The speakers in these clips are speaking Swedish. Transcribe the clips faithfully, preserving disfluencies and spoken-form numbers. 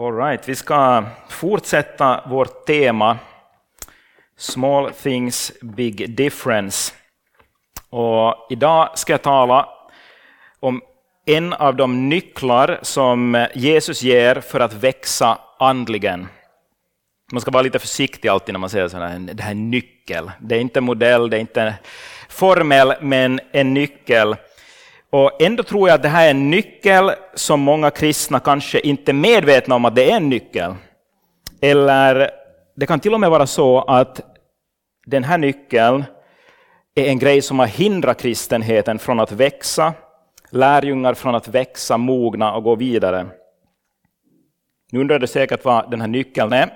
All right, vi ska fortsätta vårt tema Small Things Big Difference. Och idag ska jag tala om en av de nycklar som Jesus ger för att växa andligen. Man ska vara lite försiktig alltid när man säger sådär, det här är en nyckel. Det är inte en modell, det är inte en formel, men en nyckel. Och ändå tror jag att det här är en nyckel som många kristna kanske inte är medvetna om att det är en nyckel. Eller det kan till och med vara så att den här nyckeln är en grej som har hindrat kristenheten från att växa, lärjungar från att växa, mogna och gå vidare. Nu undrar du säkert vad den här nyckeln är.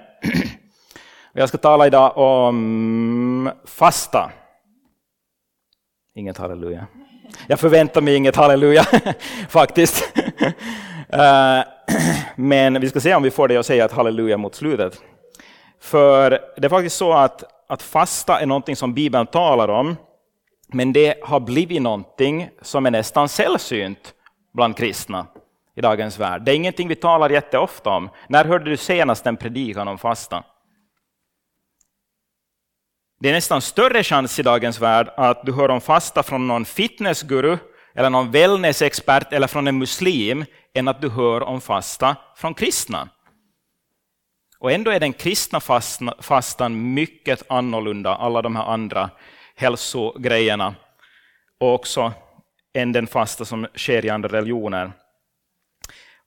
Jag ska tala idag om fasta. Inget halleluja. Jag förväntar mig inget halleluja, faktiskt. Men vi ska se om vi får det att säga ett halleluja mot slutet. För det är faktiskt så att, att fasta är någonting som Bibeln talar om. Men det har blivit någonting som är nästan sällsynt bland kristna i dagens värld. Det är ingenting vi talar jätteofta om. När hörde du senast en predikan om fasta? Det är nästan större chans i dagens värld att du hör om fasta från någon fitnessguru eller någon wellnessexpert eller från en muslim än att du hör om fasta från kristna. Och ändå är den kristna fastan mycket annorlunda, alla de här andra hälsogrejerna, och också än den fasta som sker i andra religioner.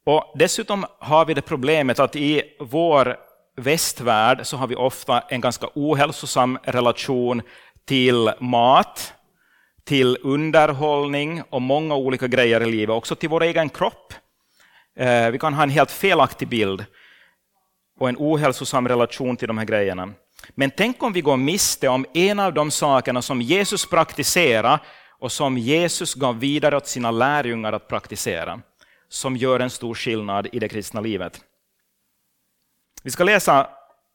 Och dessutom har vi det problemet att i vår västvärld så har vi ofta en ganska ohälsosam relation till mat, till underhållning och många olika grejer i livet, också till vår egen kropp. Vi kan ha en helt felaktig bild och en ohälsosam relation till de här grejerna. Men tänk om vi går miste om en av de sakerna som Jesus praktiserar och som Jesus gav vidare åt sina lärjungar att praktisera, som gör en stor skillnad i det kristna livet. Vi ska läsa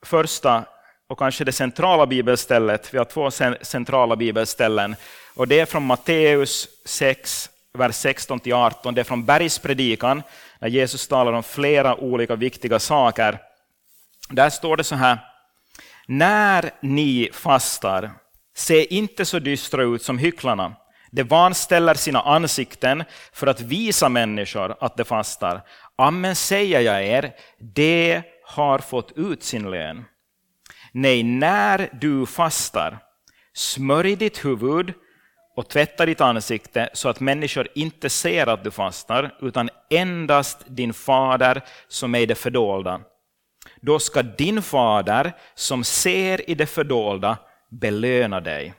första och kanske det centrala bibelstället. Vi har två centrala bibelställen. Och det är från Matteus sex, vers sexton till arton. Det är från Bergspredikan, när Jesus talar om flera olika viktiga saker. Där står det så här. När ni fastar, se inte så dystra ut som hycklarna. De vanställer sina ansikten för att visa människor att de fastar. Amen, säger jag er, det har fått ut sin lön. Nej, när du fastar, smörj ditt huvud och tvätta ditt ansikte så att människor inte ser att du fastar, utan endast din fader som är i det fördolda. Då ska din fader som ser i det fördolda belöna dig.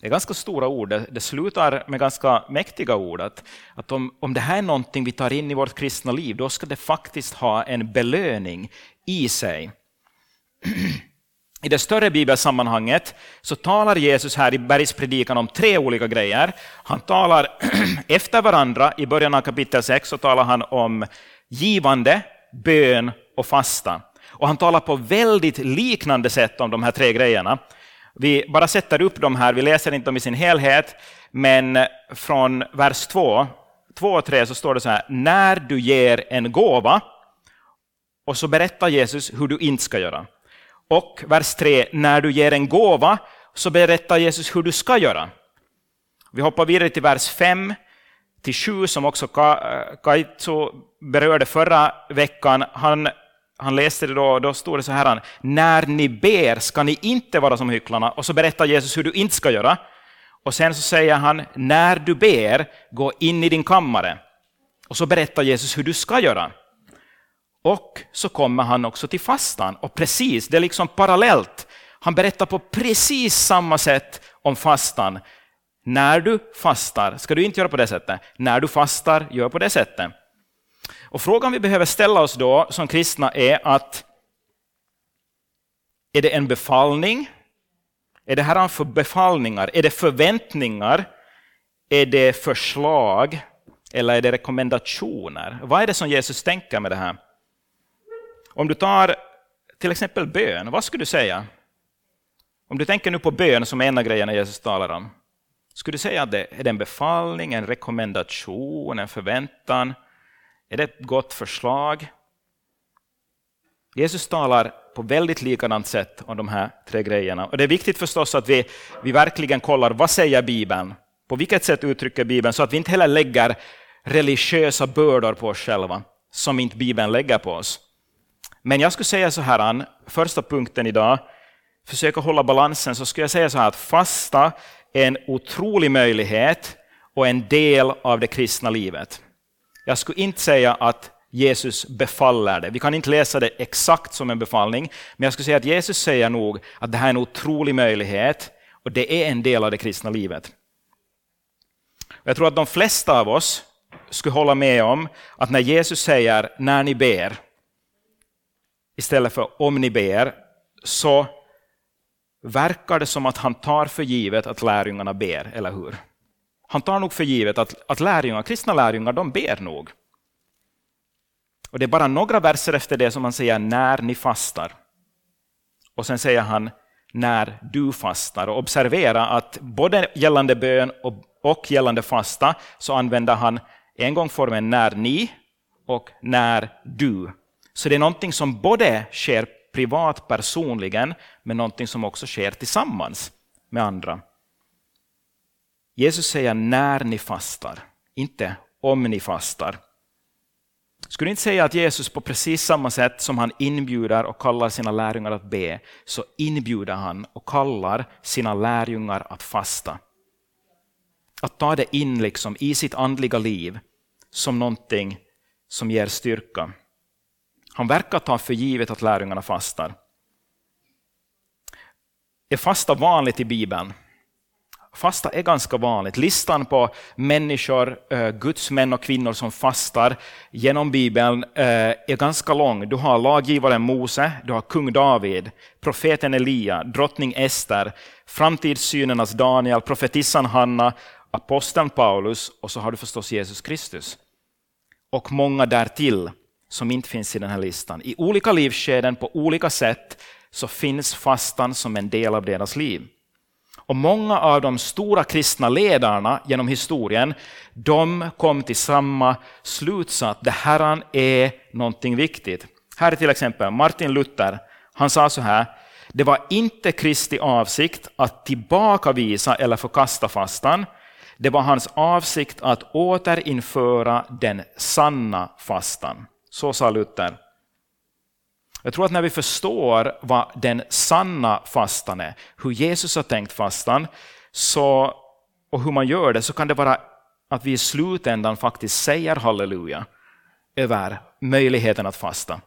Det är ganska stora ord. Det slutar med ganska mäktiga ord. Att, att om, om det här är någonting vi tar in i vårt kristna liv, då ska det faktiskt ha en belöning i sig. I det större bibelsammanhanget så talar Jesus här i Bergspredikan om tre olika grejer. Han talar efter varandra. I början av kapitel sex så talar han om givande, bön och fasta. Och han talar på väldigt liknande sätt om de här tre grejerna. Vi bara sätter upp dem här, vi läser inte om i sin helhet, men från vers två, två och tre så står det så här: när du ger en gåva, och så berättar Jesus hur du inte ska göra. Och vers tre, när du ger en gåva, så berättar Jesus hur du ska göra. Vi hoppar vidare till vers fem till sju som också Kaito berörde förra veckan. Han Han läste det då, då står det så här: när ni ber ska ni inte vara som hycklarna. Och så berättar Jesus hur du inte ska göra. Och sen så säger han, när du ber, gå in i din kammare. Och så berättar Jesus hur du ska göra. Och så kommer han också till fastan. Och precis, det är liksom parallellt. Han berättar på precis samma sätt om fastan. När du fastar ska du inte göra på det sättet. När du fastar, gör på det sättet. Och frågan vi behöver ställa oss då som kristna är att, är det en befallning? Är det här för befallningar? Är det förväntningar? Är det förslag? Eller är det rekommendationer? Vad är det som Jesus tänker med det här? Om du tar till exempel bön, vad skulle du säga? Om du tänker nu på bön som är en av grejerna Jesus talar om. Skulle du säga att det är en befallning, en rekommendation, en förväntan? Är det ett gott förslag? Jesus talar på väldigt likadant sätt om de här tre grejerna. Och det är viktigt förstås att vi, vi verkligen kollar, vad säger Bibeln? På vilket sätt uttrycker Bibeln? Så att vi inte heller lägger religiösa bördor på oss själva, som inte Bibeln lägger på oss. Men jag skulle säga så här, Ann, första punkten idag, försöka hålla balansen, så skulle jag säga så här att fasta är en otrolig möjlighet och en del av det kristna livet. Jag skulle inte säga att Jesus befaller det. Vi kan inte läsa det exakt som en befallning, men jag skulle säga att Jesus säger nog att det här är en otrolig möjlighet och det är en del av det kristna livet. Jag tror att de flesta av oss skulle hålla med om att när Jesus säger när ni ber istället för om ni ber, så verkar det som att han tar för givet att lärjungarna ber, eller hur? Han tar nog för givet att, att lärjungar, kristna lärjungar, de ber nog. Och det är bara några verser efter det som han säger när ni fastar. Och sen säger han när du fastar. Och observera att både gällande bön och, och gällande fasta så använder han en gång formen när ni och när du. Så det är någonting som både sker privat personligen, men någonting som också sker tillsammans med andra. Jesus säger när ni fastar, inte om ni fastar. Skulle inte säga att Jesus på precis samma sätt som han inbjuder och kallar sina lärjungar att be, så inbjuder han och kallar sina lärjungar att fasta. Att ta det in liksom i sitt andliga liv som någonting som ger styrka. Han verkar ta för givet att lärjungarna fastar. Är fasta vanligt i Bibeln? Fasta är ganska vanligt. Listan på människor, Guds män och kvinnor som fastar genom Bibeln är ganska lång. Du har laggivaren Mose, du har kung David, profeten Elia, drottning Esther, framtidssynernas Daniel, profetissan Hanna, aposteln Paulus, och så har du förstås Jesus Kristus. Och många därtill som inte finns i den här listan. I olika livskeden, på olika sätt, så finns fastan som en del av deras liv. Och många av de stora kristna ledarna genom historien, de kom till samma slutsats. Det här är någonting viktigt. Här är till exempel Martin Luther. Han sa så här: det var inte Kristi avsikt att tillbakavisa eller förkasta fastan. Det var hans avsikt att återinföra den sanna fastan. Så sa Luther. Jag tror att när vi förstår vad den sanna fastan är, hur Jesus har tänkt fastan, så, och hur man gör det, så kan det vara att vi i slutändan faktiskt säger halleluja över möjligheten att fasta.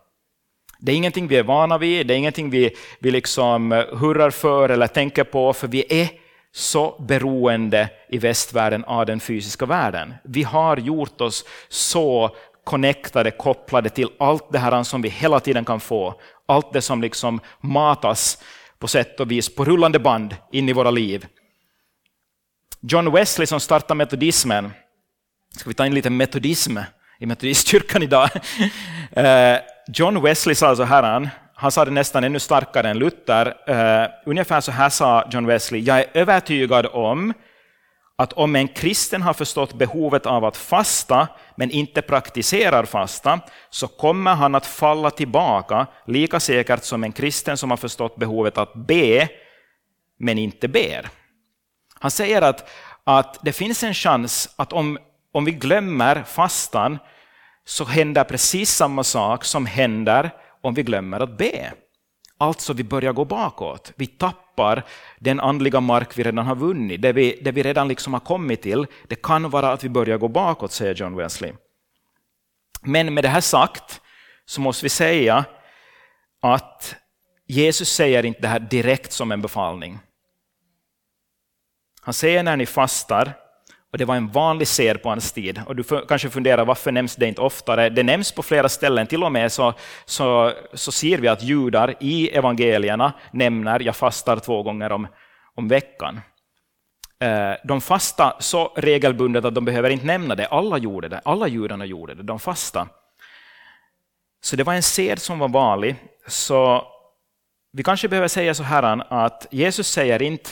Det är ingenting vi är vana vid, det är ingenting vi, vi liksom hurrar för eller tänker på, för vi är så beroende i västvärlden av den fysiska världen. Vi har gjort oss så connectade, kopplade till allt det här som vi hela tiden kan få. Allt det som liksom matas på sätt och vis på rullande band in i våra liv. John Wesley, som startade metodismen. Ska vi ta in lite metodism i metodistkyrkan idag? John Wesley sa så här, han, han sa det nästan ännu starkare än Luther. Ungefär så här sa John Wesley: jag är övertygad om att om en kristen har förstått behovet av att fasta men inte praktiserar fasta, så kommer han att falla tillbaka lika säkert som en kristen som har förstått behovet att be men inte ber. Han säger att, att det finns en chans att om, om vi glömmer fastan, så händer precis samma sak som händer om vi glömmer att be. Alltså vi börjar gå bakåt. Vi tappar den andliga mark vi redan har vunnit. Det vi, det vi redan liksom har kommit till. Det kan vara att vi börjar gå bakåt, säger John Wesley. Men med det här sagt så måste vi säga att Jesus säger inte det här direkt som en befallning. Han säger när ni fastar. Och det var en vanlig sed på hans tid. Och du kanske funderar, varför nämns det inte oftare? Det nämns på flera ställen. Till och med så, så, så ser vi att judar i evangelierna nämner jag fastar två gånger om, om veckan. De fastar så regelbundet att de behöver inte nämna det. Alla gjorde det. Alla judarna gjorde det. De fastar. Så det var en sed som var vanlig. Så vi kanske behöver säga så här, att Jesus säger inte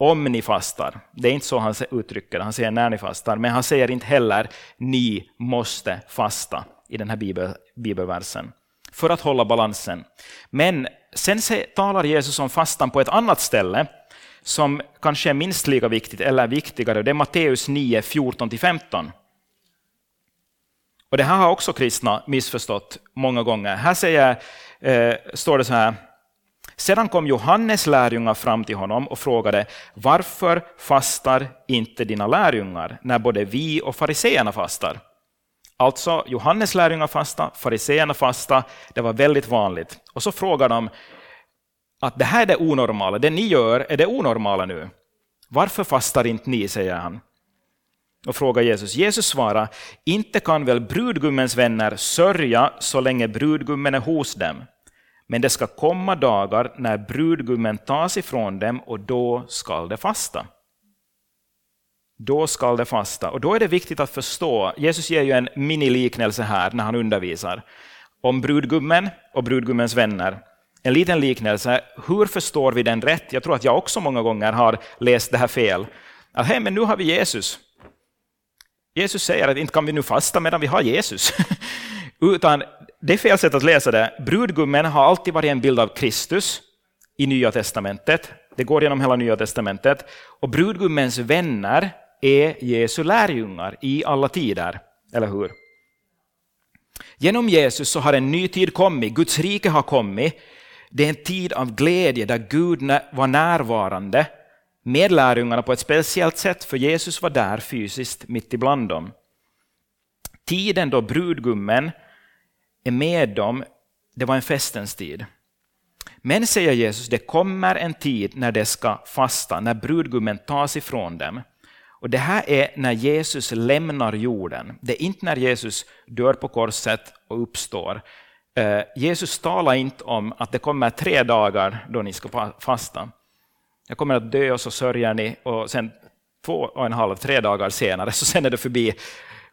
om ni fastar. Det är inte så han uttrycker det. Han säger när ni fastar. Men han säger inte heller ni måste fasta i den här bibel, bibelversen. för att hålla balansen. Men sen talar Jesus om fastan på ett annat ställe som kanske är minst lika viktigt eller viktigare. Det är Matteus nio, fjorton till femton. Och det här har också kristna missförstått många gånger. Här säger, eh, står det så här. Sedan kom Johannes lärjungar fram till honom och frågade: varför fastar inte dina lärjungar när både vi och fariseerna fastar? Alltså, Johannes lärjungar fasta, fariseerna fasta, det var väldigt vanligt. Och så frågar de att det här är det onormala, det ni gör är det onormala nu. Varför fastar inte ni, säger han. Och frågar Jesus. Jesus svarar: inte kan väl brudgummens vänner sörja så länge brudgummen är hos dem. Men det ska komma dagar när brudgummen tas ifrån dem och då ska det fasta. Då ska det fasta. Och då är det viktigt att förstå. Jesus ger ju en miniliknelse här när han undervisar om brudgummen och brudgummens vänner. En liten liknelse. Hur förstår vi den rätt? Jag tror att jag också många gånger har läst det här fel. Att hej, men nu har vi Jesus. Jesus säger att inte kan vi nu fasta medan vi har Jesus. Utan det är fel sätt att läsa det. Brudgummen har alltid varit en bild av Kristus i Nya Testamentet. Det går genom hela Nya Testamentet. Och brudgummens vänner är Jesu lärjungar i alla tider. Eller hur? Genom Jesus så har en ny tid kommit. Guds rike har kommit. Det är en tid av glädje där Gud var närvarande med lärjungarna på ett speciellt sätt. För Jesus var där fysiskt mitt ibland dem. Tiden då brudgummen är med dem, det var en festens tid. Men, säger Jesus, det kommer en tid när det ska fasta, när brudgummen tas ifrån dem. Och det här är när Jesus lämnar jorden. Det är inte när Jesus dör på korset och uppstår. Eh, Jesus talar inte om att det kommer tre dagar då ni ska fasta. Jag kommer att dö och så sörjer ni, och sen två och en halv, tre dagar senare så sen är det förbi.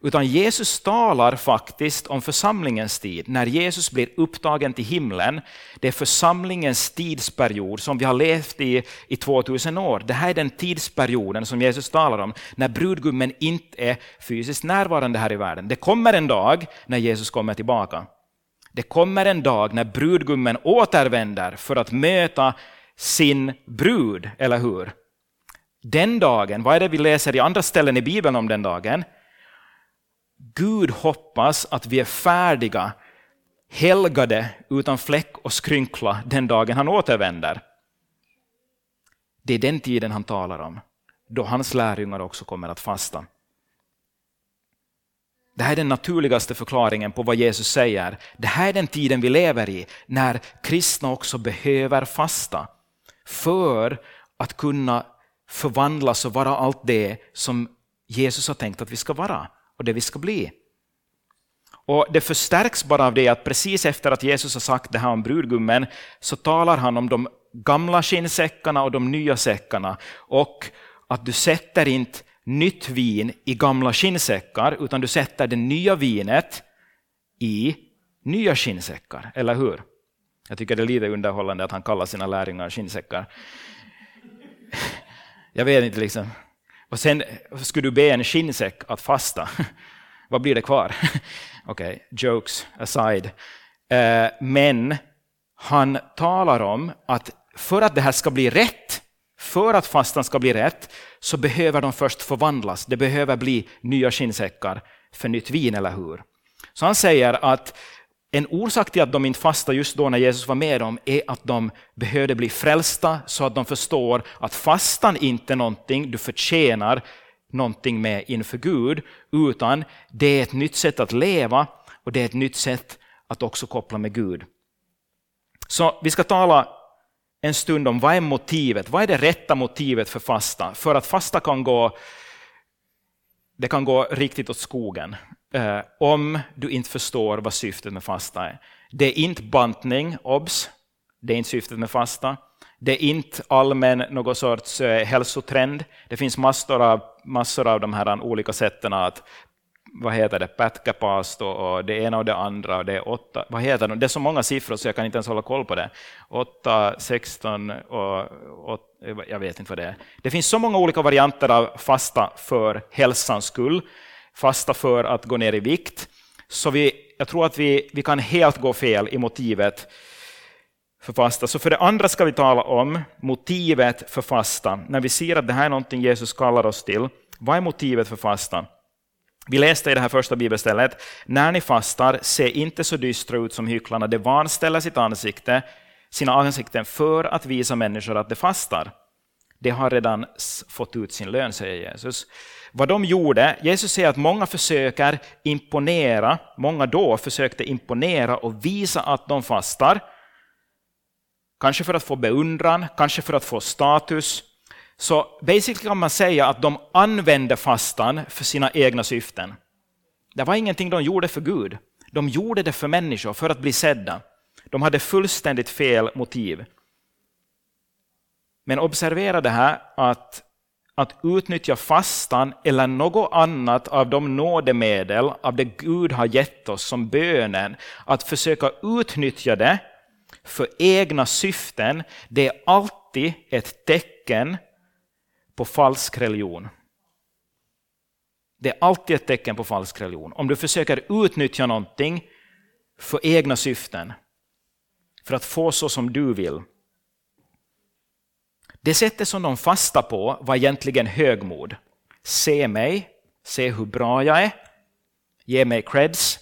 Utan Jesus talar faktiskt om församlingens tid. När Jesus blir upptagen till himlen, det är församlingens tidsperiod som vi har levt i i tvåtusen år. Det här är den tidsperioden som Jesus talar om, när brudgummen inte är fysiskt närvarande här i världen. Det kommer en dag när Jesus kommer tillbaka. Det kommer en dag när brudgummen återvänder för att möta sin brud, eller hur? Den dagen, vad är det vi läser i andra ställen i Bibeln om den dagen? Gud hoppas att vi är färdiga, helgade, utan fläck och skrynkla den dagen han återvänder. Det är den tiden han talar om, då hans lärjungar också kommer att fasta. Det här är den naturligaste förklaringen på vad Jesus säger. Det här är den tiden vi lever i, när kristna också behöver fasta för att kunna förvandlas och vara allt det som Jesus har tänkt att vi ska vara. Och det vi ska bli. Och det förstärks bara av det att precis efter att Jesus har sagt det här om brudgummen så talar han om de gamla skinnsäckarna och de nya säckarna. Och att du sätter inte nytt vin i gamla skinnsäckar utan du sätter det nya vinet i nya skinnsäckar. Eller hur? Jag tycker det är lite underhållande att han kallar sina lärjungar skinnsäckar. Jag vet inte liksom. Och sen skulle du be en skinnsäck att fasta. Vad blir det kvar? Okej, okay, jokes aside. Men han talar om att för att det här ska bli rätt, för att fastan ska bli rätt, så behöver de först förvandlas. Det behöver bli nya skinnsäckar för nytt vin, eller hur? Så han säger att en orsak till att de inte fastade just då när Jesus var med dem är att de behövde bli frälsta så att de förstår att fastan inte är någonting du förtjänar någonting med inför Gud, utan det är ett nytt sätt att leva och det är ett nytt sätt att också koppla med Gud. Så vi ska tala en stund om vad är motivet, vad är det rätta motivet för fasta? För att fasta kan gå, det kan gå riktigt åt skogen. Om du inte förstår vad syftet med fasta är. Det är inte bantning, obs. Det är inte syftet med fasta. Det är inte allmän någon sorts hälsotrend. Det finns massor av, massor av de här olika sätten att, vad heter det, pätkäpast och det ena och det andra. Och det är åtta, vad heter det? Det är så många siffror så jag kan inte ens hålla koll på det. Åtta, sexton och, och jag vet inte vad det är. Det finns så många olika varianter av fasta för hälsans skull. Fasta för att gå ner i vikt. Så vi jag tror att vi, vi kan helt gå fel i motivet för fasta. Så för det andra ska vi tala om motivet för fasta. När vi ser att det här är någonting Jesus kallar oss till, vad är motivet för fastan? Vi läste i det här första bibelstället: när ni fastar, se inte så dystra ut som hycklarna. De vanställer sitt ansikte, sina ansikten, för att visa människor att de fastar. De har redan fått ut sin lön, säger Jesus. Vad de gjorde, Jesus säger att många försöker imponera, många då försökte imponera och visa att de fastar. Kanske för att få beundran, kanske för att få status. Så basically kan man säga att de använde fastan för sina egna syften. Det var ingenting de gjorde för Gud. De gjorde det för människor, för att bli sedda. De hade fullständigt fel motiv. Men observera det här, att, att utnyttja fastan eller något annat av de nådemedel av det Gud har gett oss som bönen, att försöka utnyttja det för egna syften, det är alltid ett tecken på falsk religion. Det är alltid ett tecken på falsk religion. Om du försöker utnyttja någonting för egna syften, för att få så som du vill. Det sättet som de fastar på var egentligen högmod. Se mig, se hur bra jag är, ge mig creds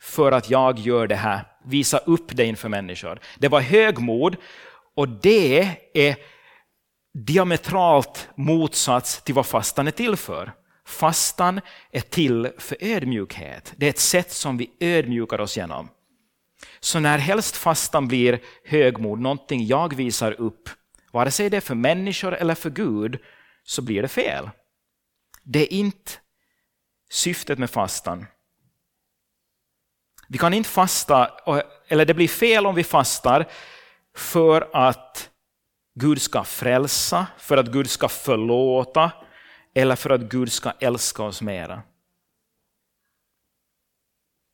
för att jag gör det här. Visa upp det inför människor. Det var högmod, och det är diametralt motsats till vad fastan är till för. Fastan är till för ödmjukhet. Det är ett sätt som vi ödmjukar oss genom. Så när helst fastan blir högmod, någonting jag visar upp, vare sig det är för människor eller för Gud, så blir det fel. Det är inte syftet med fastan. Vi kan inte fasta, eller det blir fel om vi fastar för att Gud ska frälsa, för att Gud ska förlåta eller för att Gud ska älska oss mera.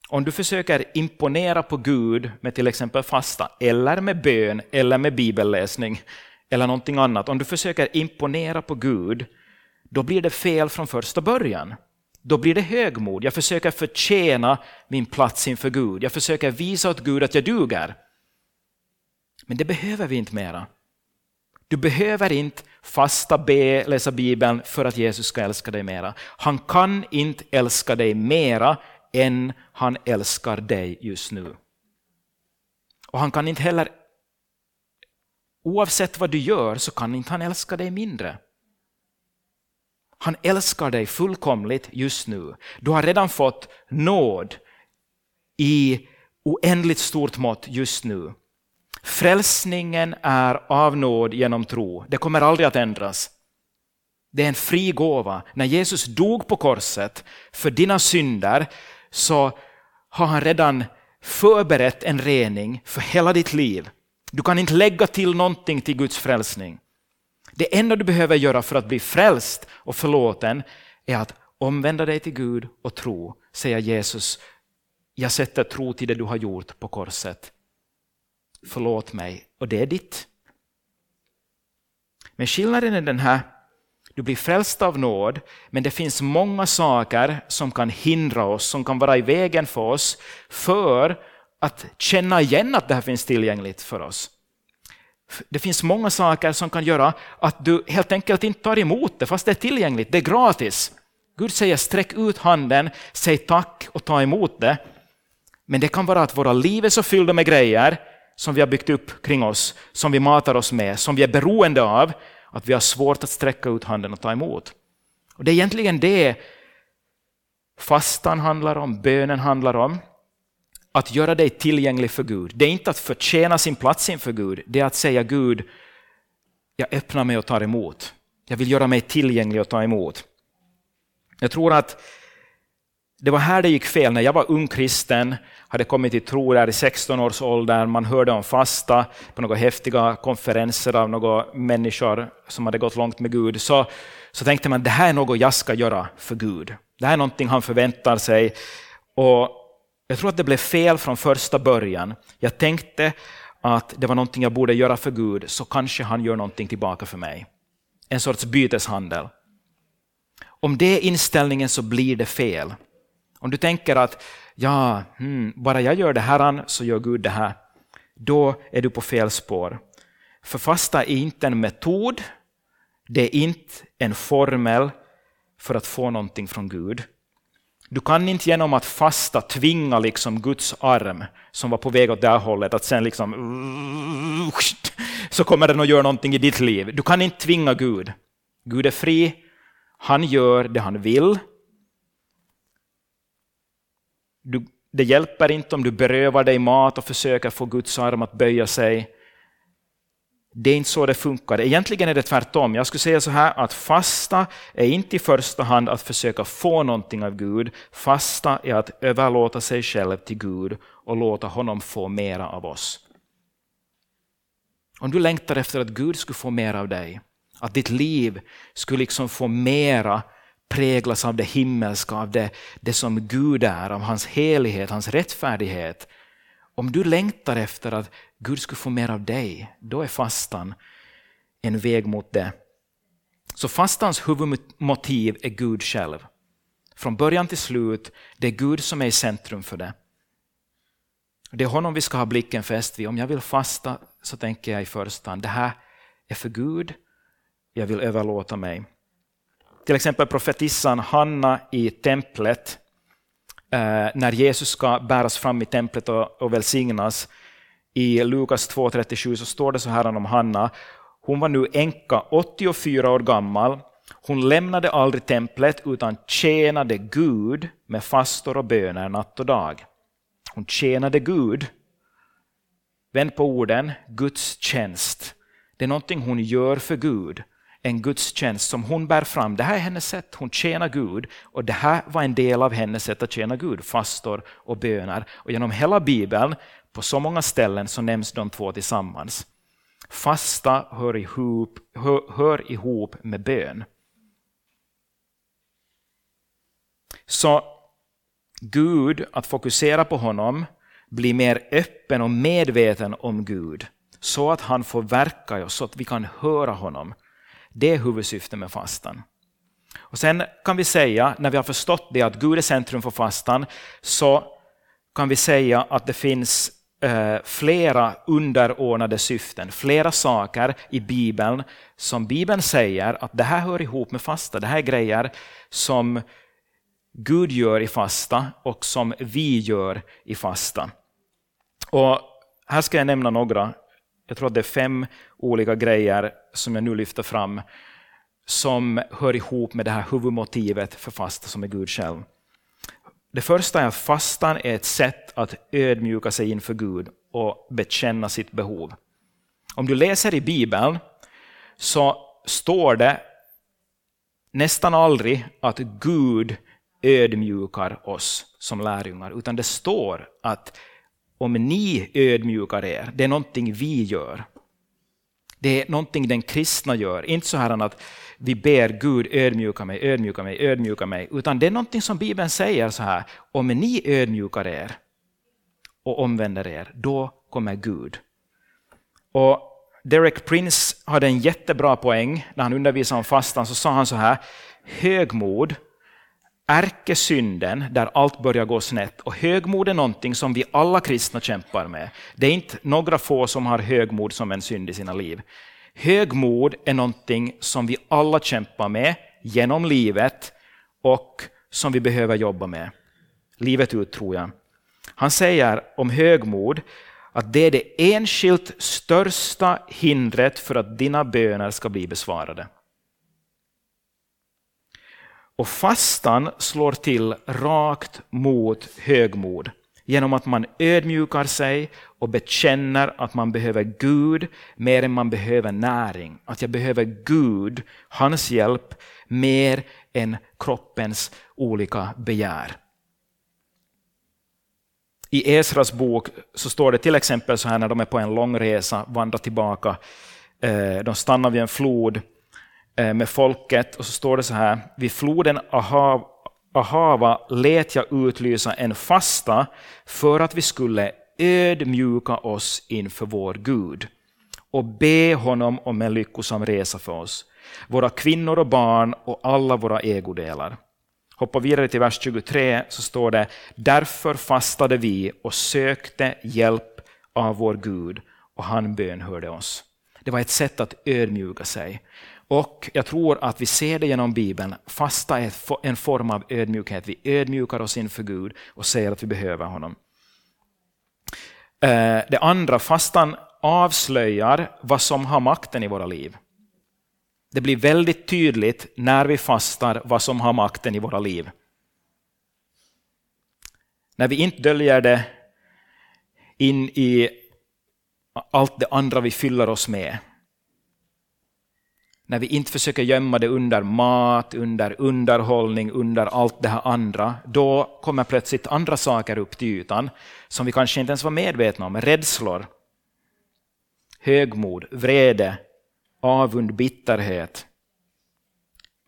Om du försöker imponera på Gud med till exempel fasta eller med bön eller med bibelläsning eller någonting annat, om du försöker imponera på Gud, då blir det fel från första början. Då blir det högmod. Jag försöker förtjäna min plats inför Gud. Jag försöker visa åt Gud att jag duger. Men det behöver vi inte mera. Du behöver inte fasta, be, läsa Bibeln för att Jesus ska älska dig mera. Han kan inte älska dig mera än han älskar dig just nu. Och han kan inte heller, oavsett vad du gör, så kan inte han älska dig mindre. Han älskar dig fullkomligt just nu. Du har redan fått nåd i oändligt stort mått just nu. Frälsningen är av nåd genom tro. Det kommer aldrig att ändras. Det är en fri gåva. När Jesus dog på korset för dina synder, så har han redan förberett en rening för hela ditt liv. Du kan inte lägga till någonting till Guds frälsning. Det enda du behöver göra för att bli frälst och förlåten är att omvända dig till Gud och tro. Säga: Jesus, jag sätter tro till det du har gjort på korset. Förlåt mig, och det är ditt. Men skillnaden är den här: du blir frälst av nåd, men det finns många saker som kan hindra oss, som kan vara i vägen för oss, för att känna igen att det här finns tillgängligt för oss. Det finns många saker som kan göra att du helt enkelt inte tar emot det, fast det är tillgängligt, det är gratis. Gud säger: sträck ut handen, säg tack och ta emot det. Men det kan vara att våra liv är så fyllda med grejer som vi har byggt upp kring oss, som vi matar oss med, som vi är beroende av, att vi har svårt att sträcka ut handen och ta emot. Och det är egentligen det fastan handlar om, bönen handlar om. Att göra dig tillgänglig för Gud. Det är inte att förtjäna sin plats inför Gud. Det är att säga: Gud, jag öppnar mig och tar emot. Jag vill göra mig tillgänglig och ta emot. Jag tror att det var här det gick fel. När jag var ung kristen, hade kommit till tro där i sexton års ålder. Man hörde om fasta på några häftiga konferenser av några människor som hade gått långt med Gud. Så, så tänkte man: det här är något jag ska göra för Gud. Det här är någonting han förväntar sig. Och jag tror att det blev fel från första början. Jag tänkte att det var någonting jag borde göra för Gud, så kanske han gör någonting tillbaka för mig. En sorts byteshandel. Om det är inställningen, så blir det fel. Om du tänker att ja, hmm, bara jag gör det här så gör Gud det här, då är du på fel spår. För fasta är inte en metod, det är inte en formel för att få någonting från Gud. Du kan inte genom att fasta tvinga liksom Guds arm som var på väg åt det här hållet att sen liksom så kommer den att göra någonting i ditt liv. Du kan inte tvinga Gud. Gud är fri, han gör det han vill. Du, det hjälper inte om du berövar dig mat och försöker få Guds arm att böja sig. Det är inte så det funkar. Egentligen är det tvärtom. Jag skulle säga så här att fasta är inte i första hand att försöka få någonting av Gud. Fasta är att överlåta sig själv till Gud och låta honom få mera av oss. Om du längtar efter att Gud skulle få mer av dig, att ditt liv skulle liksom få mera präglas av det himmelska, av det, det som Gud är, av hans helighet, hans rättfärdighet. Om du längtar efter att Gud skulle få mer av dig, då är fastan en väg mot det. Så fastans huvudmotiv är Gud själv. Från början till slut, det är Gud som är i centrum för det. Det är honom vi ska ha blicken fäst vid. Om jag vill fasta så tänker jag i första hand, det här är för Gud, jag vill överlåta mig. Till exempel profetissan Hanna i templet, när Jesus ska bäras fram i templet och välsignas. I Lukas två trettiosju så står det så här om Hanna. Hon var nu änka, åttiofyra år gammal. Hon lämnade aldrig templet utan tjänade Gud med fastor och böner natt och dag. Hon tjänade Gud. Vänd på orden, Guds tjänst. Det är någonting hon gör för Gud. En Guds tjänst som hon bär fram. Det här är hennes sätt. Hon tjänar Gud. Och det här var en del av hennes sätt att tjäna Gud. Fastor och böner. Och genom hela Bibeln, på så många ställen, så nämns de två tillsammans. Fasta hör ihop, hör, hör ihop med bön. Så Gud, att fokusera på honom, blir mer öppen och medveten om Gud. Så att han får verka i oss, så att vi kan höra honom. Det är huvudsyftet med fastan. Och sen kan vi säga, när vi har förstått det att Gud är centrum för fastan, så kan vi säga att det finns eh, flera underordnade syften, flera saker i Bibeln som Bibeln säger att det här hör ihop med fasta. Det här är grejer som Gud gör i fasta och som vi gör i fasta. Och här ska jag nämna några. Jag tror att det är fem olika grejer som jag nu lyfter fram som hör ihop med det här huvudmotivet för fasta som är Gud själv. Det första är att fastan är ett sätt att ödmjuka sig inför Gud och bekänna sitt behov. Om du läser i Bibeln så står det nästan aldrig att Gud ödmjukar oss som lärjungar, utan det står att om ni ödmjukar er, det är någonting vi gör. Det är någonting den kristna gör. Inte så här att vi ber Gud ödmjuka mig, ödmjuka mig, ödmjuka mig. Utan det är någonting som Bibeln säger så här. Om ni ödmjukar er och omvänder er, då kommer Gud. Och Derek Prince hade en jättebra poäng. När han undervisade om fastan så sa han så här. Högmod ärke synden där allt börjar gå snett. Och högmod är någonting som vi alla kristna kämpar med. Det är inte några få som har högmod som en synd i sina liv. Högmod är någonting som vi alla kämpar med genom livet och som vi behöver jobba med. Livet ut, tror jag. Han säger om högmod att det är det enskilt största hindret för att dina böner ska bli besvarade. Och fastan slår till rakt mot högmod genom att man ödmjukar sig och bekänner att man behöver Gud mer än man behöver näring. Att jag behöver Gud, hans hjälp, mer än kroppens olika begär. I Esras bok så står det till exempel så här när de är på en lång resa, vandrar tillbaka, de stannar vid en flod med folket och så står det så här: vid floden Ahav, Ahava lät jag utlysa en fasta för att vi skulle ödmjuka oss inför vår Gud och be honom om en lyckosam resa för oss, våra kvinnor och barn och alla våra ägodelar. Hoppar vidare till vers tjugotre så står det: därför fastade vi och sökte hjälp av vår Gud och han bönhörde oss. Det var ett sätt att ödmjuka sig. Och jag tror att vi ser det genom Bibeln. Fasta är en form av ödmjukhet. Vi ödmjukar oss inför Gud och säger att vi behöver honom. Det andra, fastan avslöjar vad som har makten i våra liv. Det blir väldigt tydligt när vi fastar vad som har makten i våra liv. När vi inte döljer det in i allt det andra vi fyller oss med. När vi inte försöker gömma det under mat, under underhållning, under allt det här andra. Då kommer plötsligt andra saker upp till ytan som vi kanske inte ens var medvetna om. Rädslor, högmod, vrede, avund, bitterhet.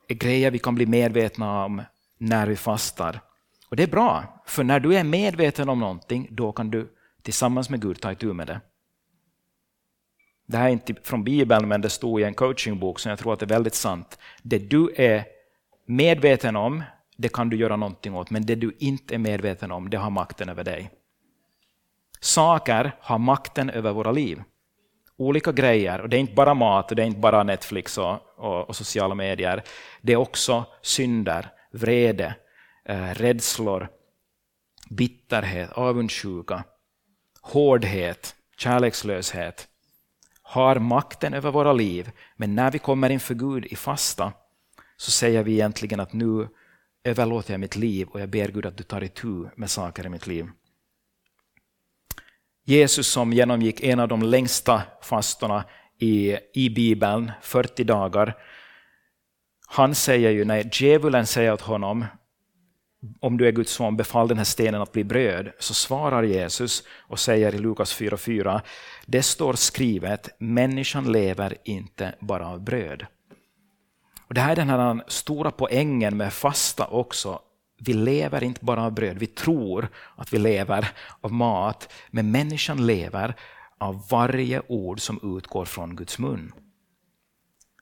Är grejer vi kan bli medvetna om när vi fastar. Och det är bra, för när du är medveten om någonting, då kan du tillsammans med Gud ta itu med det. Det här är inte från Bibeln, men det står i en coachingbok, så jag tror att det är väldigt sant. Det du är medveten om, det kan du göra någonting åt. Men det du inte är medveten om, det har makten över dig. Saker har makten över våra liv. Olika grejer, och det är inte bara mat, och det är inte bara Netflix och, och, och sociala medier. Det är också synder, vrede, eh, rädslor, bitterhet, avundsjuka, hårdhet, kärlekslöshet. Har makten över våra liv. Men när vi kommer inför Gud i fasta så säger vi egentligen att nu överlåter jag mitt liv och jag ber Gud att du tar itu med saker i mitt liv. Jesus, som genomgick en av de längsta fastorna i, i Bibeln, fyrtio dagar. Han säger ju, när djävulen säger åt honom, om du är Guds son, befall den här stenen att bli bröd. Så svarar Jesus och säger i Lukas fyra fyra, det står skrivet, människan lever inte bara av bröd. Och det här är den här stora poängen med fasta också. Vi lever inte bara av bröd. Vi tror att vi lever av mat. Men människan lever av varje ord som utgår från Guds mun.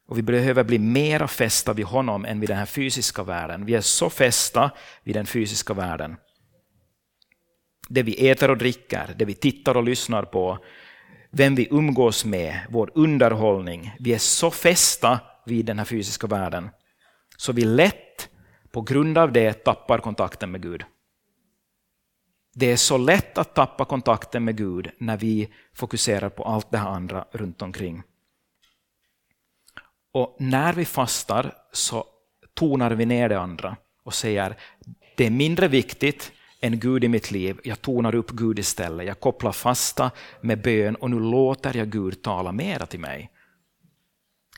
Och vi behöver bli mera fästa vid honom än vid den här fysiska världen. Vi är så fästa vid den fysiska världen. Det vi äter och dricker, det vi tittar och lyssnar på, vem vi umgås med, vår underhållning. Vi är så fästa vid den här fysiska världen. Så vi lätt på grund av det tappar kontakten med Gud. Det är så lätt att tappa kontakten med Gud när vi fokuserar på allt det här andra runt omkring. Och när vi fastar så tonar vi ner det andra och säger, det är mindre viktigt än Gud i mitt liv. Jag tonar upp Gud istället. Jag kopplar fasta med bön och nu låter jag Gud tala mera till mig.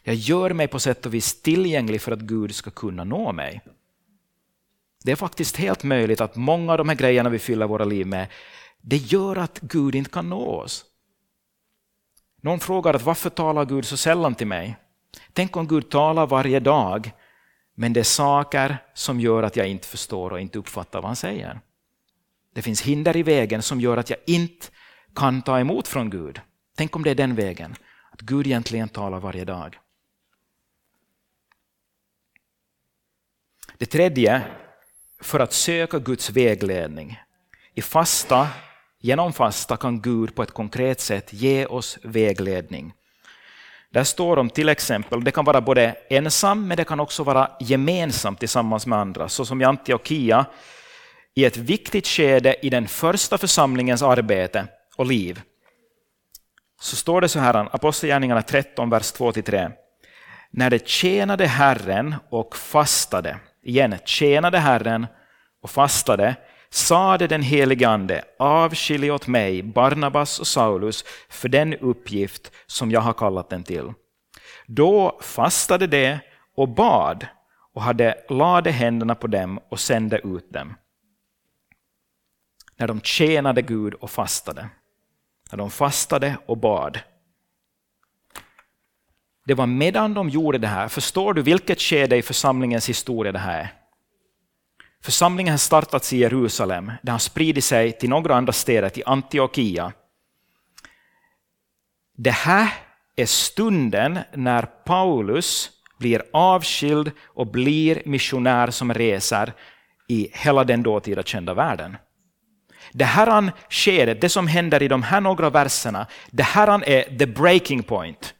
Jag gör mig på sätt och vis tillgänglig för att Gud ska kunna nå mig. Det är faktiskt helt möjligt att många av de här grejerna vi fyller våra liv med, det gör att Gud inte kan nå oss. Någon frågar att varför talar Gud så sällan till mig? Tänk om Gud talar varje dag, men det är saker som gör att jag inte förstår och inte uppfattar vad han säger. Det finns hinder i vägen som gör att jag inte kan ta emot från Gud. Tänk om det är den vägen, att Gud egentligen talar varje dag. Det tredje, för att söka Guds vägledning. I fasta, genom fasta kan Gud på ett konkret sätt ge oss vägledning. Där står de till exempel, det kan vara både ensam men det kan också vara gemensamt tillsammans med andra. Så som i Antiochia, i ett viktigt skede i den första församlingens arbete och liv. Så står det så här, Apostlagärningarna tretton, vers två till tre. När det tjänade Herren och fastade, igen tjänade Herren och fastade, sade den helige ande, avskilj åt mig Barnabas och Saulus för den uppgift som jag har kallat den till. Då fastade de och bad och hade lade händerna på dem och sände ut dem. När de tjänade Gud och fastade. När de fastade och bad. Det var medan de gjorde det här. Förstår du vilket skede i församlingens historia det här är? Församlingen har startats i Jerusalem, där han sprider sig till några andra städer, till Antiochia. Det här är stunden när Paulus blir avskild och blir missionär som reser i hela den dåtida kända världen. Det här skedet, det som händer i de här några verserna, det här är the breaking point.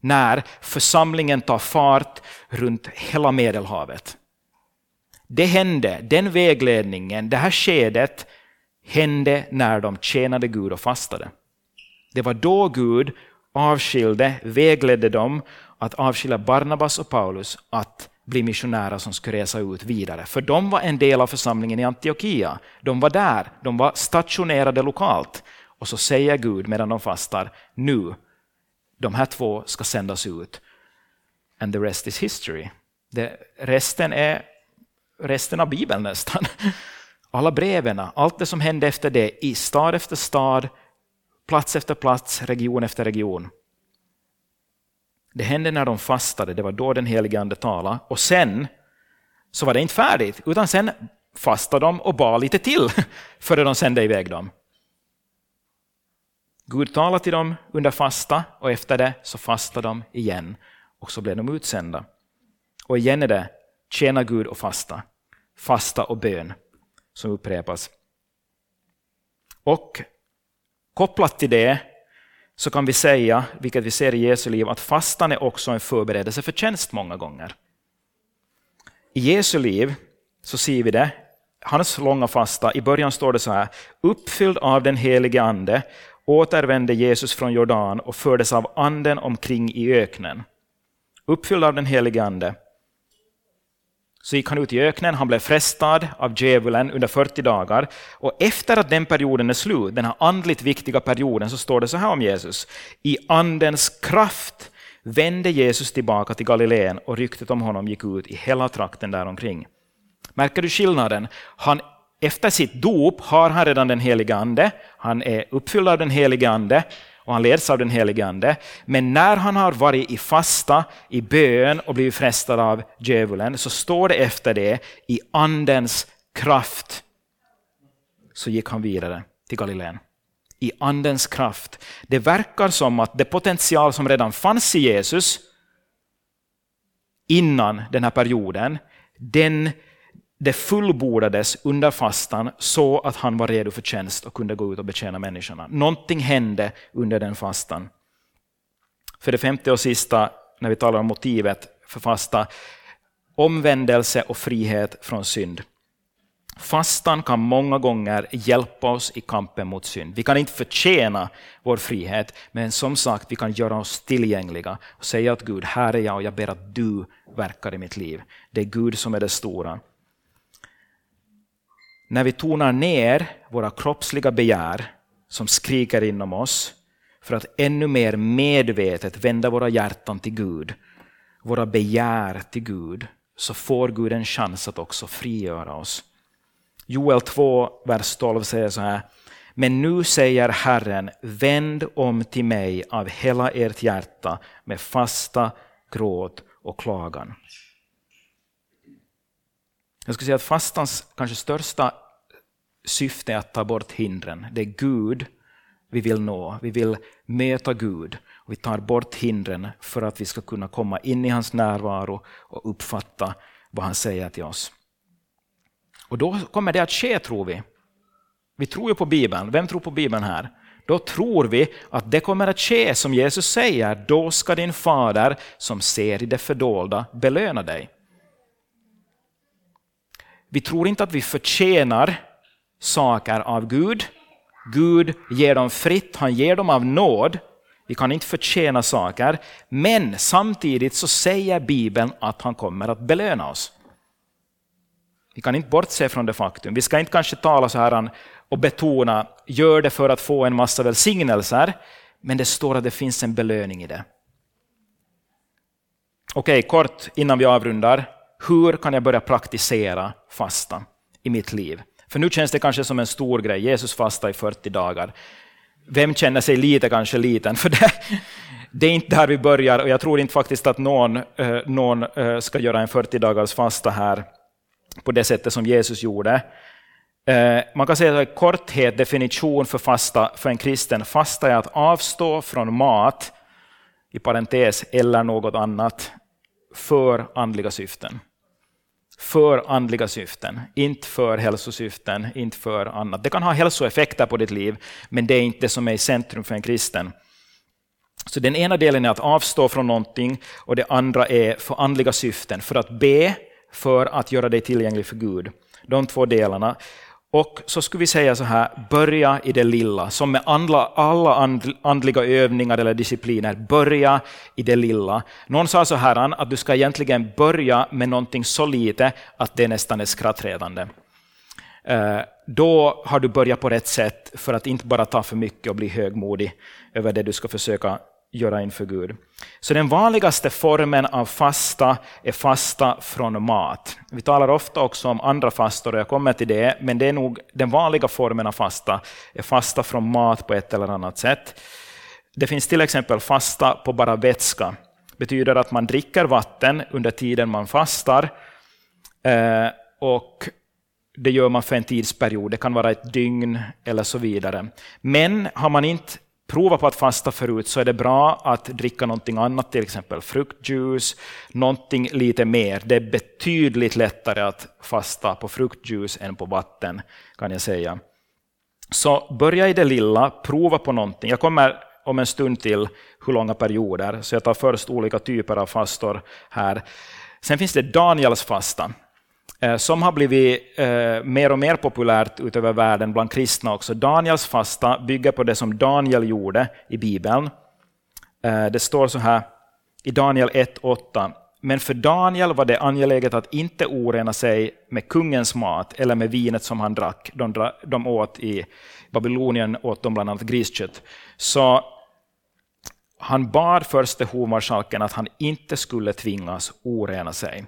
När församlingen tar fart runt hela Medelhavet. Det hände, den vägledningen, det här skedet hände när de tjänade Gud och fastade. Det var då Gud avskilde, vägledde dem att avskilja Barnabas och Paulus att bli missionärer som skulle resa ut vidare. För de var en del av församlingen i Antiochia. De var där, de var stationerade lokalt. Och så säger Gud medan de fastar, nu, de här två ska sändas ut. And the rest is history. Det, resten är resten av Bibeln nästan. Alla breven, allt det som hände efter det, i stad efter stad, plats efter plats, region efter region. Det hände när de fastade, det var då den helige ande talade. Och sen så var det inte färdigt, utan sen fastade de och bad lite till före de sände iväg dem. Gud talade till dem under fasta och efter det så fastade de igen. Och så blev de utsända. Och igen är det tjäna Gud och fasta. Fasta och bön som upprepas. Och kopplat till det så kan vi säga, vilket vi ser i Jesu liv, att fastan är också en förberedelse för tjänst många gånger. I Jesu liv så ser vi det. Hans långa fasta, i början står det så här. Uppfylld av den helige ande återvände Jesus från Jordan och fördes av anden omkring i öknen. Uppfylld av den helige ande så gick han ut i öknen, han blev frestad av djävulen under fyrtio dagar. Och efter att den perioden är slut, den här andligt viktiga perioden, så står det så här om Jesus. I andens kraft vände Jesus tillbaka till Galileen och ryktet om honom gick ut i hela trakten däromkring. Märker du skillnaden? Han Efter sitt dop har han redan den helige ande. Han är uppfylld av den helige ande och han leds av den helige ande. Men när han har varit i fasta, i bön och blivit frestad av djävulen, så står det efter det i andens kraft. Så gick han vidare till Galileen. I andens kraft. Det verkar som att det potential som redan fanns i Jesus innan den här perioden, den det fullbordades under fastan så att han var redo för tjänst och kunde gå ut och betjäna människorna. Någonting hände under den fastan. För det femte och sista, när vi talar om motivet för fasta, omvändelse och frihet från synd. Fastan kan många gånger hjälpa oss i kampen mot synd. Vi kan inte förtjäna vår frihet, men som sagt, vi kan göra oss tillgängliga och säga att Gud, här är jag och jag ber att du verkar i mitt liv. Det är Gud som är det stora. När vi tonar ner våra kroppsliga begär som skriker inom oss för att ännu mer medvetet vända våra hjärtan till Gud, våra begär till Gud, så får Gud en chans att också frigöra oss. Joel två, vers tolv säger så här. Men nu säger Herren, vänd om till mig av hela ert hjärta med fasta, gråt och klagan. Jag skulle säga att fastans kanske största syfte är att ta bort hindren. Det är Gud vi vill nå. Vi vill möta Gud. Och vi tar bort hindren för att vi ska kunna komma in i hans närvaro och uppfatta vad han säger till oss. Och då kommer det att ske, tror vi. Vi tror ju på Bibeln. Vem tror på Bibeln här? Då tror vi att det kommer att ske som Jesus säger. Då ska din fader som ser i det fördolda belöna dig. Vi tror inte att vi förtjänar saker av Gud. Gud ger dem fritt, han ger dem av nåd. Vi kan inte förtjäna saker. Men samtidigt så säger Bibeln att han kommer att belöna oss. Vi kan inte bortse från det faktum. Vi ska inte kanske tala så här och betona, gör det för att få en massa välsignelser. Men det står att det finns en belöning i det. Okej, kort innan vi avrundar. Hur kan jag börja praktisera fasta i mitt liv? För nu känns det kanske som en stor grej. Jesus fastade i fyrtio dagar. Vem känner sig lite kanske liten? För det, det är inte där vi börjar. Och jag tror inte faktiskt att någon, någon ska göra en fyrtio dagars fasta här på det sättet som Jesus gjorde. Man kan säga att korthet, definition för fasta för en kristen. Fasta är att avstå från mat, i parentes, eller något annat för andliga syften. för andliga syften, inte för hälsosyften, inte för annat. Det kan ha hälsoeffekter på ditt liv, men det är inte det som är i centrum för en kristen. Så den ena delen är att avstå från någonting, och det andra är för andliga syften, för att be, för att göra dig tillgänglig för Gud. De två delarna. Och så skulle vi säga så här, börja i det lilla. Som med andla, alla andliga övningar eller discipliner, börja i det lilla. Någon sa så här, att du ska egentligen börja med någonting så lite att det nästan är skrattretande. Då har du börjat på rätt sätt, för att inte bara ta för mycket och bli högmodig över det du ska försöka göra inför Gud. Så den vanligaste formen av fasta är fasta från mat. Vi talar ofta också om andra fastor, och jag kommer till det, men det är nog den vanliga formen av fasta är fasta från mat på ett eller annat sätt. Det finns till exempel fasta på bara vätska. Det betyder att man dricker vatten under tiden man fastar, och det gör man för en tidsperiod. Det kan vara ett dygn eller så vidare. Men har man inte prova på att fasta förut, så är det bra att dricka någonting annat, till exempel fruktjuice, någonting lite mer. Det är betydligt lättare att fasta på fruktjuice än på vatten, kan jag säga. Så börja i det lilla, prova på någonting. Jag kommer om en stund till hur långa perioder, så jag tar först olika typer av fastor här. Sen finns det Daniels fasta, som har blivit eh, mer och mer populärt utöver världen bland kristna också. Daniels fasta bygger på det som Daniel gjorde i Bibeln. Eh, det står så här i Daniel ett åtta. Men för Daniel var det angeläget att inte orena sig med kungens mat eller med vinet som han drack. De, dra, de åt i Babylonien åt de bland annat griskött. Så han bad förste hovmarskalken att han inte skulle tvingas orena sig.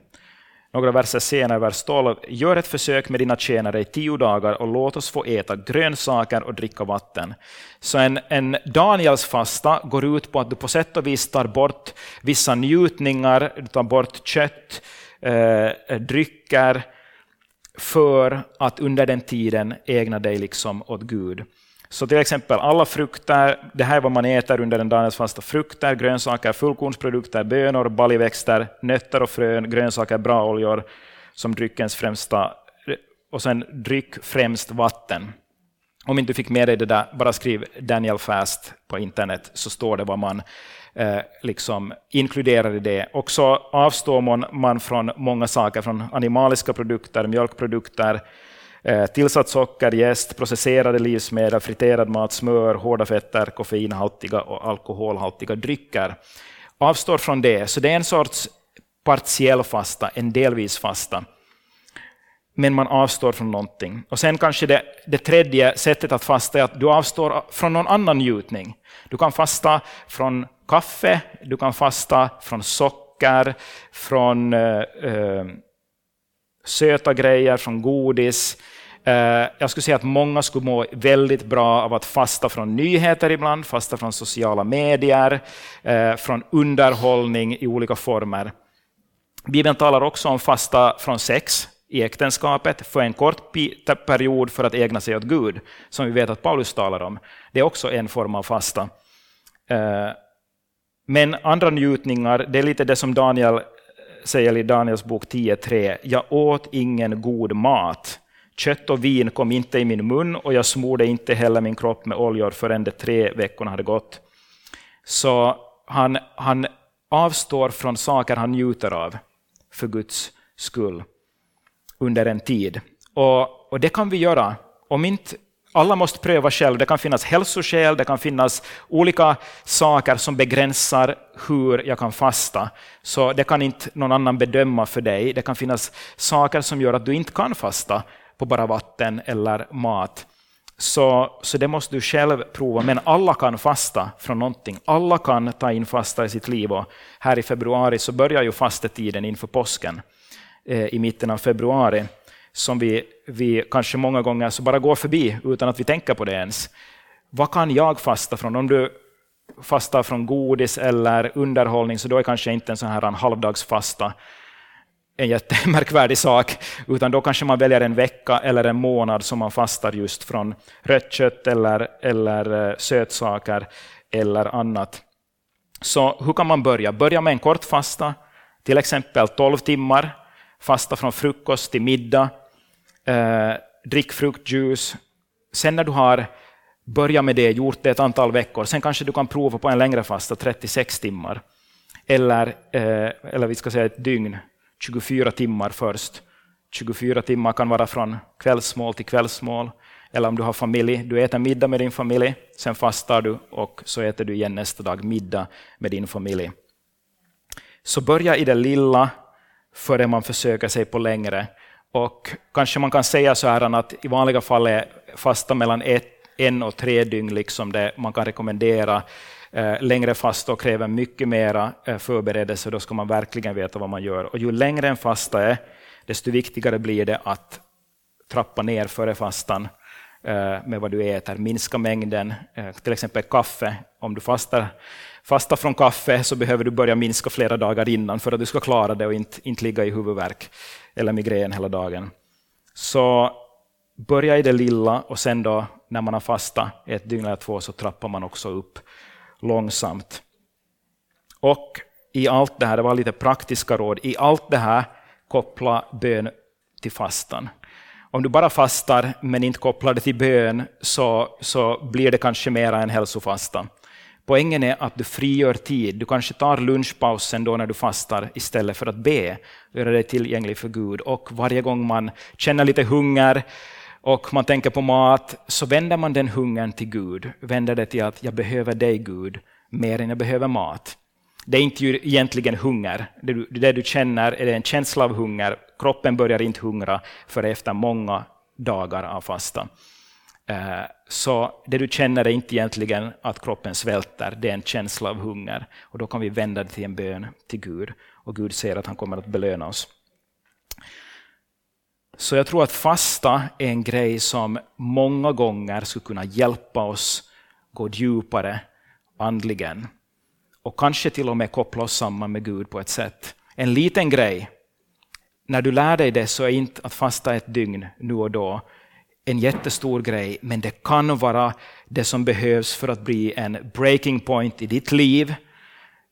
Några verser senare, vers tolv. Gör ett försök med dina tjänare i tio dagar och låt oss få äta grönsaker och dricka vatten. Så en, en Daniels fasta går ut på att du på sätt och vis tar bort vissa njutningar, du tar bort kött, eh, drycker, för att under den tiden ägna dig liksom åt Gud. Så till exempel alla frukter, det här är vad man äter under den Daniels fasta. Frukter, grönsaker, fullkornsprodukter, bönor, baljväxter, nötter och frön, grönsaker, braoljor som dryckens främsta, och sen dryck främst vatten. Om inte du fick med dig det där, bara skriv Daniel fast på internet, så står det vad man eh, liksom inkluderar i det. Och så avstår man, man från många saker, från animaliska produkter, mjölkprodukter, tillsatt socker, jäst, processerade livsmedel, friterad mat, smör, hårda fetter, koffeinhaltiga och alkoholhaltiga drycker. Avstår från det, så det är en sorts partiell fasta, en delvis fasta. Men man avstår från någonting. Och sen kanske det, det tredje sättet att fasta är att du avstår från någon annan njutning. Du kan fasta från kaffe, du kan fasta från socker, från eh, söta grejer, från godis. Jag skulle säga att många skulle må väldigt bra av att fasta från nyheter ibland, fasta från sociala medier, från underhållning i olika former. Bibeln talar också om fasta från sex i äktenskapet för en kort period för att ägna sig åt Gud, som vi vet att Paulus talar om. Det är också en form av fasta. Men andra njutningar, det är lite det som Daniel säger i Daniels bok tio tre. Jag åt ingen god mat. Kött och vin kom inte i min mun, och jag smorde inte heller min kropp med oljor förrän de tre veckorna hade gått. Så han, han avstår från saker han njuter av för Guds skull under en tid. Och, och det kan vi göra. Om inte, alla måste pröva själv. Det kan finnas hälsoskäl, det kan finnas olika saker som begränsar hur jag kan fasta. Så det kan inte någon annan bedöma för dig. Det kan finnas saker som gör att du inte kan fasta på bara vatten eller mat. Så, så det måste du själv prova. Men alla kan fasta från någonting. Alla kan ta in fasta i sitt liv. Och här i februari så börjar ju fastetiden inför påsken eh, i mitten av februari. Som vi, vi kanske många gånger så bara går förbi utan att vi tänker på det ens. Vad kan jag fasta från? Om du fastar från godis eller underhållning, så då är kanske inte en sån här en halvdagsfasta en jättemärkvärdig sak, utan då kanske man väljer en vecka eller en månad som man fastar just från rött kött eller, eller sötsaker eller annat. Så hur kan man börja? Börja med en kort fasta, till exempel tolv timmar. fasta från frukost till middag, eh, drick fruktjuice. Sen när du har börjat med det, gjort det ett antal veckor, sen kanske du kan prova på en längre fasta, trettiosex timmar. Eller, eh, eller vi ska säga ett dygn, tjugofyra timmar först. tjugofyra timmar kan vara från kvällsmål till kvällsmål. Eller om du har familj, du äter middag med din familj, sen fastar du och så äter du igen nästa dag middag med din familj. Så börja i det lilla före man försöker sig på längre. Och kanske man kan säga så här att i vanliga fall är fasta mellan ett, en och tre dygn liksom det man kan rekommendera. Längre fasta kräver mycket mera förberedelse, då ska man verkligen veta vad man gör. Och ju längre en fasta är, desto viktigare blir det att trappa ner före fastan med vad du äter. Minska mängden, till exempel kaffe. Om du fastar, fastar från kaffe så behöver du börja minska flera dagar innan för att du ska klara det och inte, inte ligga i huvudvärk eller migrän hela dagen. Så börja i det lilla och sen då när man har fasta ett dygn eller två så trappar man också upp långsamt. Och i allt det här, det var lite praktiska råd, i allt det här koppla bön till fastan. Om du bara fastar men inte kopplar det till bön så, så blir det kanske mera en hälsofasta. Poängen är att du frigör tid. Du kanske tar lunchpausen då när du fastar istället för att be. Göra dig tillgänglig för Gud. Och varje gång man känner lite hunger och man tänker på mat så vänder man den hungern till Gud. Vänder det till att jag behöver dig Gud mer än jag behöver mat. Det är inte egentligen hunger. Det du, det du känner är en känsla av hunger. Kroppen börjar inte hungra för efter många dagar av fasta. Så det du känner är inte egentligen att kroppen svälter. Det är en känsla av hunger. Och då kan vi vända det till en bön till Gud. Och Gud säger att han kommer att belöna oss. Så jag tror att fasta är en grej som många gånger skulle kunna hjälpa oss gå djupare andligen. Och kanske till och med koppla oss samman med Gud på ett sätt. En liten grej. När du lär dig det så är inte att fasta ett dygn nu och då en jättestor grej. Men det kan vara det som behövs för att bli en breaking point i ditt liv.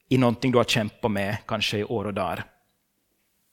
I någonting du har kämpat med kanske i år och dagar.